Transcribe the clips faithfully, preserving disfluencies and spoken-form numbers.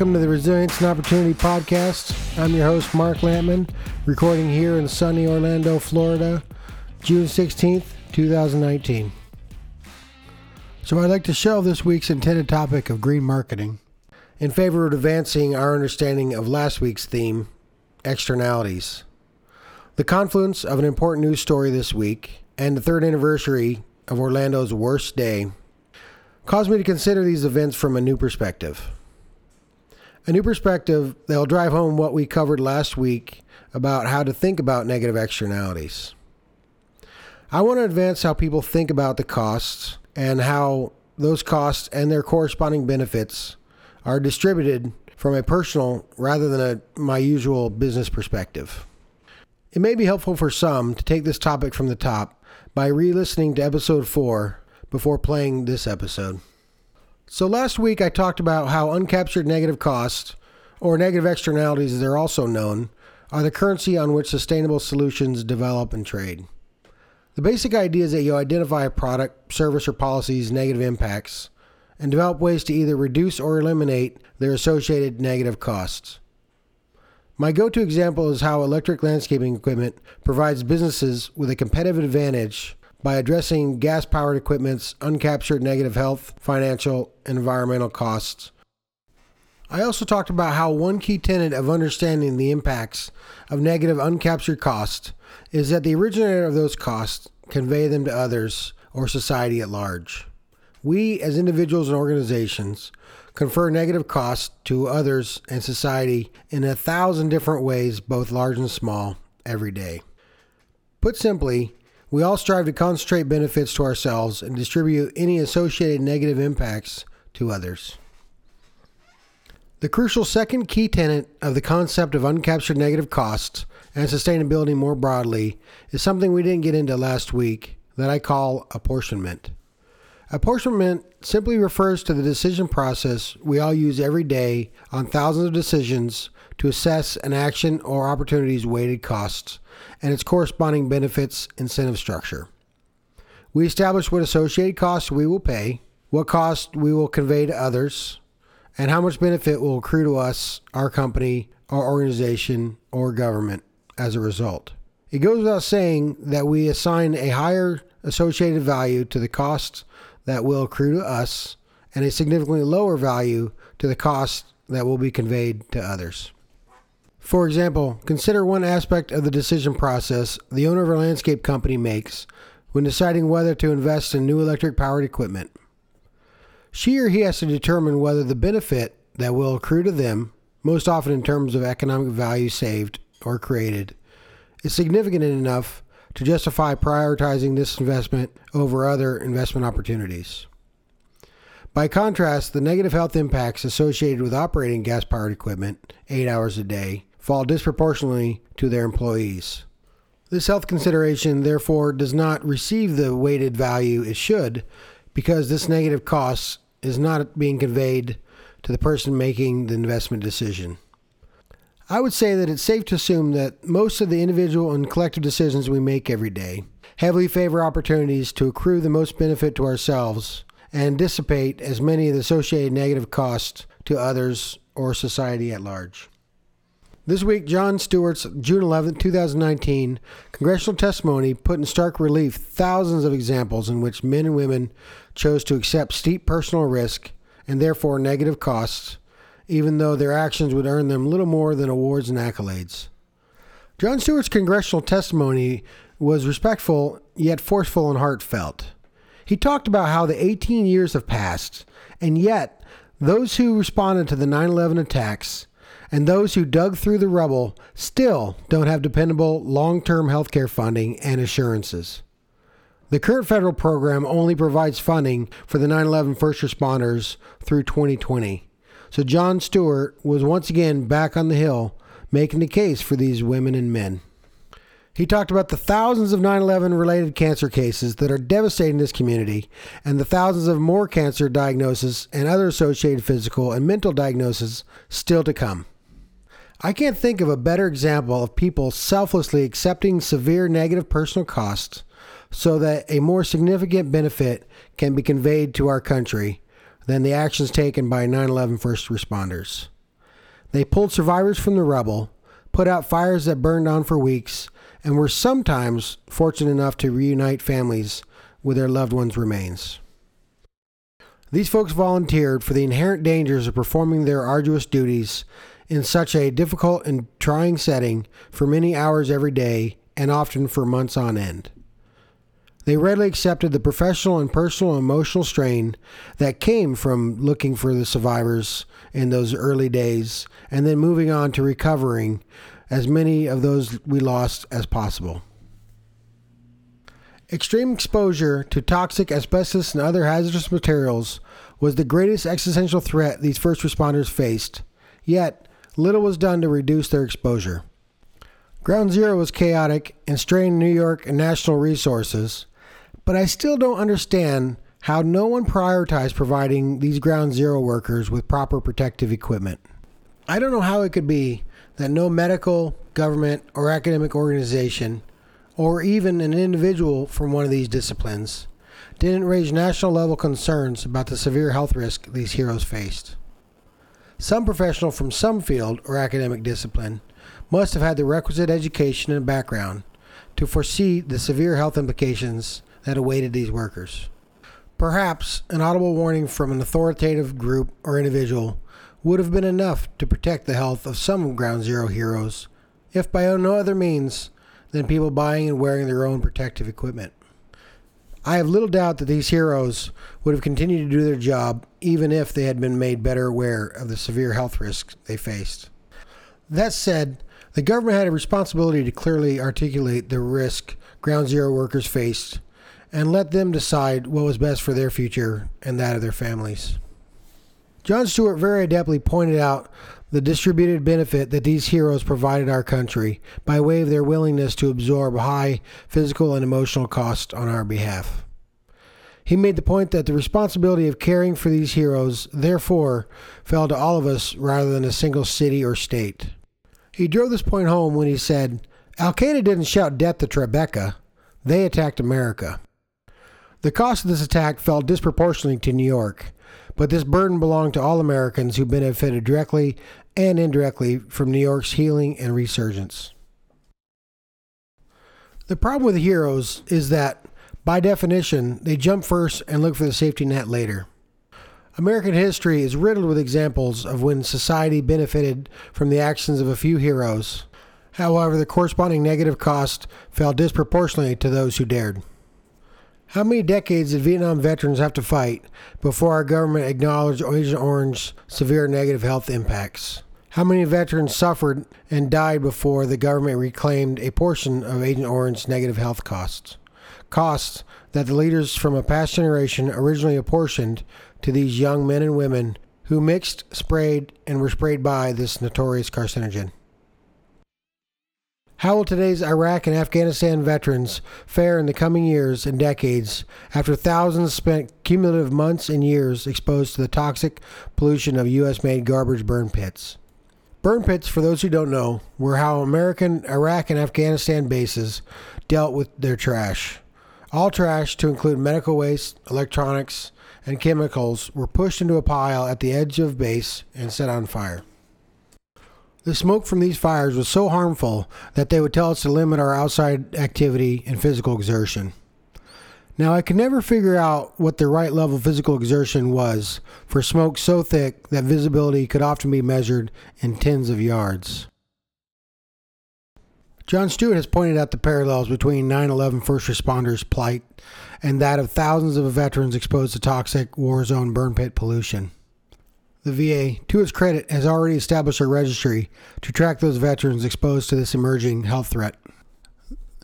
Welcome to the Resilience and Opportunity Podcast. I'm your host, Mark Lampman, recording here in sunny Orlando, Florida, June sixteenth, twenty nineteen. So I'd like to shelve this week's intended topic of green marketing in favor of advancing our understanding of last week's theme, externalities. The confluence of an important news story this week and the third anniversary of Orlando's worst day caused me to consider these events from a new perspective. A new perspective that will drive home what we covered last week about how to think about negative externalities. I want to advance how people think about the costs and how those costs and their corresponding benefits are distributed from a personal rather than a, my usual business perspective. It may be helpful for some to take this topic from the top by re-listening to episode four before playing this episode. So last week I talked about how uncaptured negative costs, or negative externalities as they're also known, are the currency on which sustainable solutions develop and trade. The basic idea is that you identify a product, service, or policy's negative impacts and develop ways to either reduce or eliminate their associated negative costs. My go-to example is how electric landscaping equipment provides businesses with a competitive advantage by addressing gas-powered equipment's uncaptured negative health, financial, and environmental costs. I also talked about how one key tenet of understanding the impacts of negative uncaptured costs is that the originator of those costs convey them to others or society at large. We, as individuals and organizations, confer negative costs to others and society in a thousand different ways, both large and small, every day. Put simply, we all strive to concentrate benefits to ourselves and distribute any associated negative impacts to others. The crucial second key tenet of the concept of uncaptured negative costs and sustainability more broadly is something we didn't get into last week that I call apportionment. Apportionment simply refers to the decision process we all use every day on thousands of decisions to assess an action or opportunity's weighted costs and its corresponding benefits incentive structure. We establish what associated costs we will pay, what cost we will convey to others, and how much benefit will accrue to us, our company, our organization, or government as a result. It goes without saying that we assign a higher associated value to the costs that will accrue to us and a significantly lower value to the cost that will be conveyed to others. For example, consider one aspect of the decision process the owner of a landscape company makes when deciding whether to invest in new electric-powered equipment. She or he has to determine whether the benefit that will accrue to them, most often in terms of economic value saved or created, is significant enough to justify prioritizing this investment over other investment opportunities. By contrast, the negative health impacts associated with operating gas-powered equipment eight hours a day fall disproportionately to their employees. This health consideration, therefore, does not receive the weighted value it should because this negative cost is not being conveyed to the person making the investment decision. I would say that it's safe to assume that most of the individual and collective decisions we make every day heavily favor opportunities to accrue the most benefit to ourselves and dissipate as many of the associated negative costs to others or society at large. This week, Jon Stewart's June eleventh, twenty nineteen congressional testimony put in stark relief thousands of examples in which men and women chose to accept steep personal risk and therefore negative costs, even though their actions would earn them little more than awards and accolades. Jon Stewart's congressional testimony was respectful, yet forceful and heartfelt. He talked about how the eighteen years have passed, and yet those who responded to the nine eleven attacks and those who dug through the rubble still don't have dependable long-term healthcare funding and assurances. The current federal program only provides funding for the nine eleven first responders through twenty twenty. So Jon Stewart was once again back on the Hill, making the case for these women and men. He talked about the thousands of nine eleven related cancer cases that are devastating this community and the thousands of more cancer diagnoses and other associated physical and mental diagnoses still to come. I can't think of a better example of people selflessly accepting severe negative personal costs so that a more significant benefit can be conveyed to our country than the actions taken by nine eleven first responders. They pulled survivors from the rubble, put out fires that burned on for weeks, and were sometimes fortunate enough to reunite families with their loved ones' remains. These folks volunteered for the inherent dangers of performing their arduous duties in such a difficult and trying setting for many hours every day and often for months on end. They readily accepted the professional and personal and emotional strain that came from looking for the survivors in those early days and then moving on to recovering as many of those we lost as possible. Extreme exposure to toxic asbestos and other hazardous materials was the greatest existential threat these first responders faced, yet little was done to reduce their exposure. Ground Zero was chaotic and strained New York and national resources, but I still don't understand how no one prioritized providing these Ground Zero workers with proper protective equipment. I don't know how it could be that no medical, government, or academic organization or even an individual from one of these disciplines didn't raise national level concerns about the severe health risk these heroes faced. Some professional from some field or academic discipline must have had the requisite education and background to foresee the severe health implications that awaited these workers. Perhaps an audible warning from an authoritative group or individual would have been enough to protect the health of some Ground Zero heroes, if by no other means than people buying and wearing their own protective equipment. I have little doubt that these heroes would have continued to do their job even if they had been made better aware of the severe health risks they faced. That said, the government had a responsibility to clearly articulate the risk Ground Zero workers faced and let them decide what was best for their future and that of their families. Jon Stewart very adeptly pointed out the distributed benefit that these heroes provided our country by way of their willingness to absorb high physical and emotional costs on our behalf. He made the point that the responsibility of caring for these heroes, therefore, fell to all of us rather than a single city or state. He drove this point home when he said, "Al-Qaeda didn't shout death to Tribeca. They attacked America." The cost of this attack fell disproportionately to New York, but this burden belonged to all Americans who benefited directly and indirectly from New York's healing and resurgence. The problem with heroes is that, by definition, they jump first and look for the safety net later. American history is riddled with examples of when society benefited from the actions of a few heroes. However, the corresponding negative cost fell disproportionately to those who dared. How many decades did Vietnam veterans have to fight before our government acknowledged Agent Orange's severe negative health impacts? How many veterans suffered and died before the government reclaimed a portion of Agent Orange's negative health costs? Costs that the leaders from a past generation originally apportioned to these young men and women who mixed, sprayed, and were sprayed by this notorious carcinogen. How will today's Iraq and Afghanistan veterans fare in the coming years and decades after thousands spent cumulative months and years exposed to the toxic pollution of U S made garbage burn pits? Burn pits, for those who don't know, were how American Iraq and Afghanistan bases dealt with their trash. All trash, to include medical waste, electronics, and chemicals, were pushed into a pile at the edge of base and set on fire. The smoke from these fires was so harmful that they would tell us to limit our outside activity and physical exertion. Now, I could never figure out what the right level of physical exertion was for smoke so thick that visibility could often be measured in tens of yards. Jon Stewart has pointed out the parallels between nine eleven first responders' plight and that of thousands of veterans exposed to toxic war zone burn pit pollution. The V A, to its credit, has already established a registry to track those veterans exposed to this emerging health threat.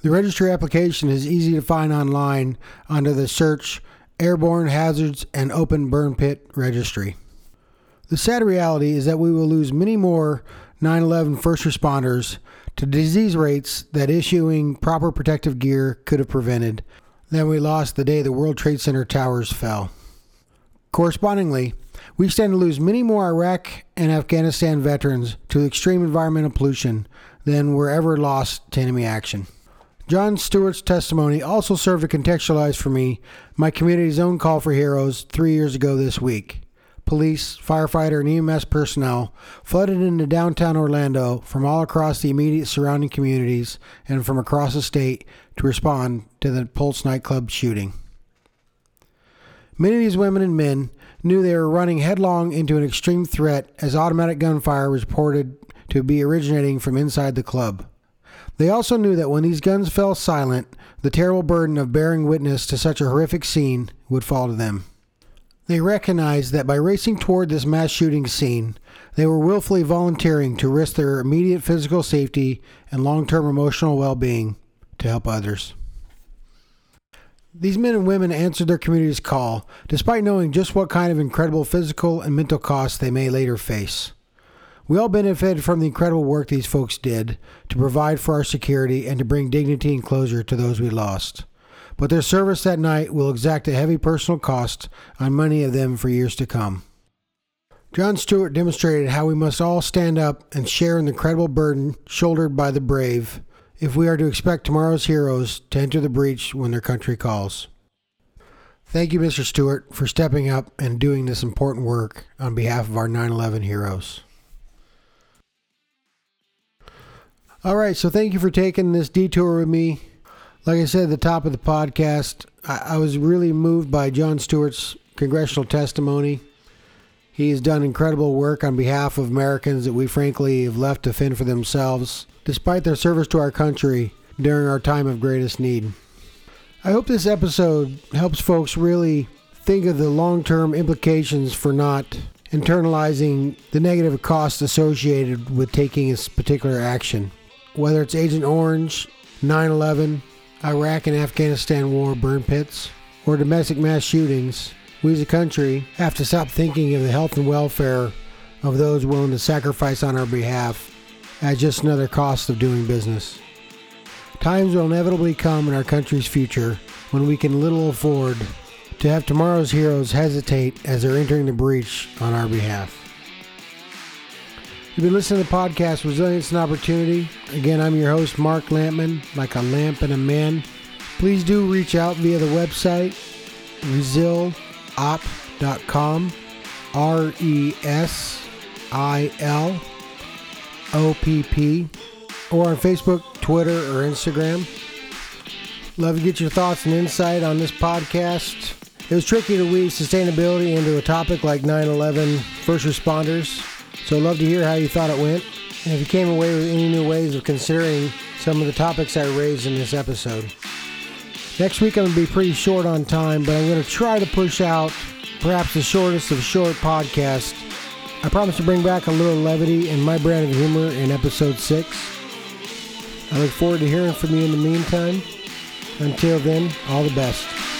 The registry application is easy to find online under the search Airborne Hazards and Open Burn Pit Registry. The sad reality is that we will lose many more nine eleven first responders to disease rates that issuing proper protective gear could have prevented than we lost the day the World Trade Center towers fell. Correspondingly, we stand to lose many more Iraq and Afghanistan veterans to extreme environmental pollution than were ever lost to enemy action. Jon Stewart's testimony also served to contextualize for me my community's own call for heroes three years ago this week. police, firefighter, and E M S personnel flooded into downtown Orlando from all across the immediate surrounding communities and from across the state to respond to the Pulse Night Club shooting. Many of these women and men knew they were running headlong into an extreme threat, as automatic gunfire was reported to be originating from inside the club. They also knew that when these guns fell silent, the terrible burden of bearing witness to such a horrific scene would fall to them. They recognized that by racing toward this mass shooting scene, they were willfully volunteering to risk their immediate physical safety and long-term emotional well-being to help others. These men and women answered their community's call, despite knowing just what kind of incredible physical and mental costs they may later face. We all benefited from the incredible work these folks did to provide for our security and to bring dignity and closure to those we lost. But their service that night will exact a heavy personal cost on many of them for years to come. Jon Stewart demonstrated how we must all stand up and share in the incredible burden shouldered by the brave if we are to expect tomorrow's heroes to enter the breach when their country calls. Thank you, Mister Stewart, for stepping up and doing this important work on behalf of our nine eleven heroes. All right, so thank you for taking this detour with me. Like I said at the top of the podcast, I, I was really moved by Jon Stewart's congressional testimony. He has done incredible work on behalf of Americans that we frankly have left to fend for themselves, despite their service to our country during our time of greatest need. I hope this episode helps folks really think of the long-term implications for not internalizing the negative costs associated with taking this particular action. Whether it's Agent Orange, nine eleven, Iraq and Afghanistan war burn pits, or domestic mass shootings, we as a country have to stop thinking of the health and welfare of those willing to sacrifice on our behalf as just another cost of doing business. Times will inevitably come in our country's future when we can little afford to have tomorrow's heroes hesitate as they're entering the breach on our behalf. You've been listening to the podcast Resilience and Opportunity. Again, I'm your host, Mark Lampman, like a lamp and a man. Please do reach out via the website, Resilop dot com, R E S I L O P P, or on Facebook, Twitter, or Instagram. Love to get your thoughts and insight on this podcast. It was tricky to weave sustainability into a topic like nine eleven first responders. So love to hear how you thought it went, and if you came away with any new ways of considering some of the topics I raised in this episode. Next week I'm going to be pretty short on time, but I'm going to try to push out perhaps the shortest of short podcasts. I promise to bring back a little levity and my brand of humor in episode six. I look forward to hearing from you in the meantime. Until then, all the best.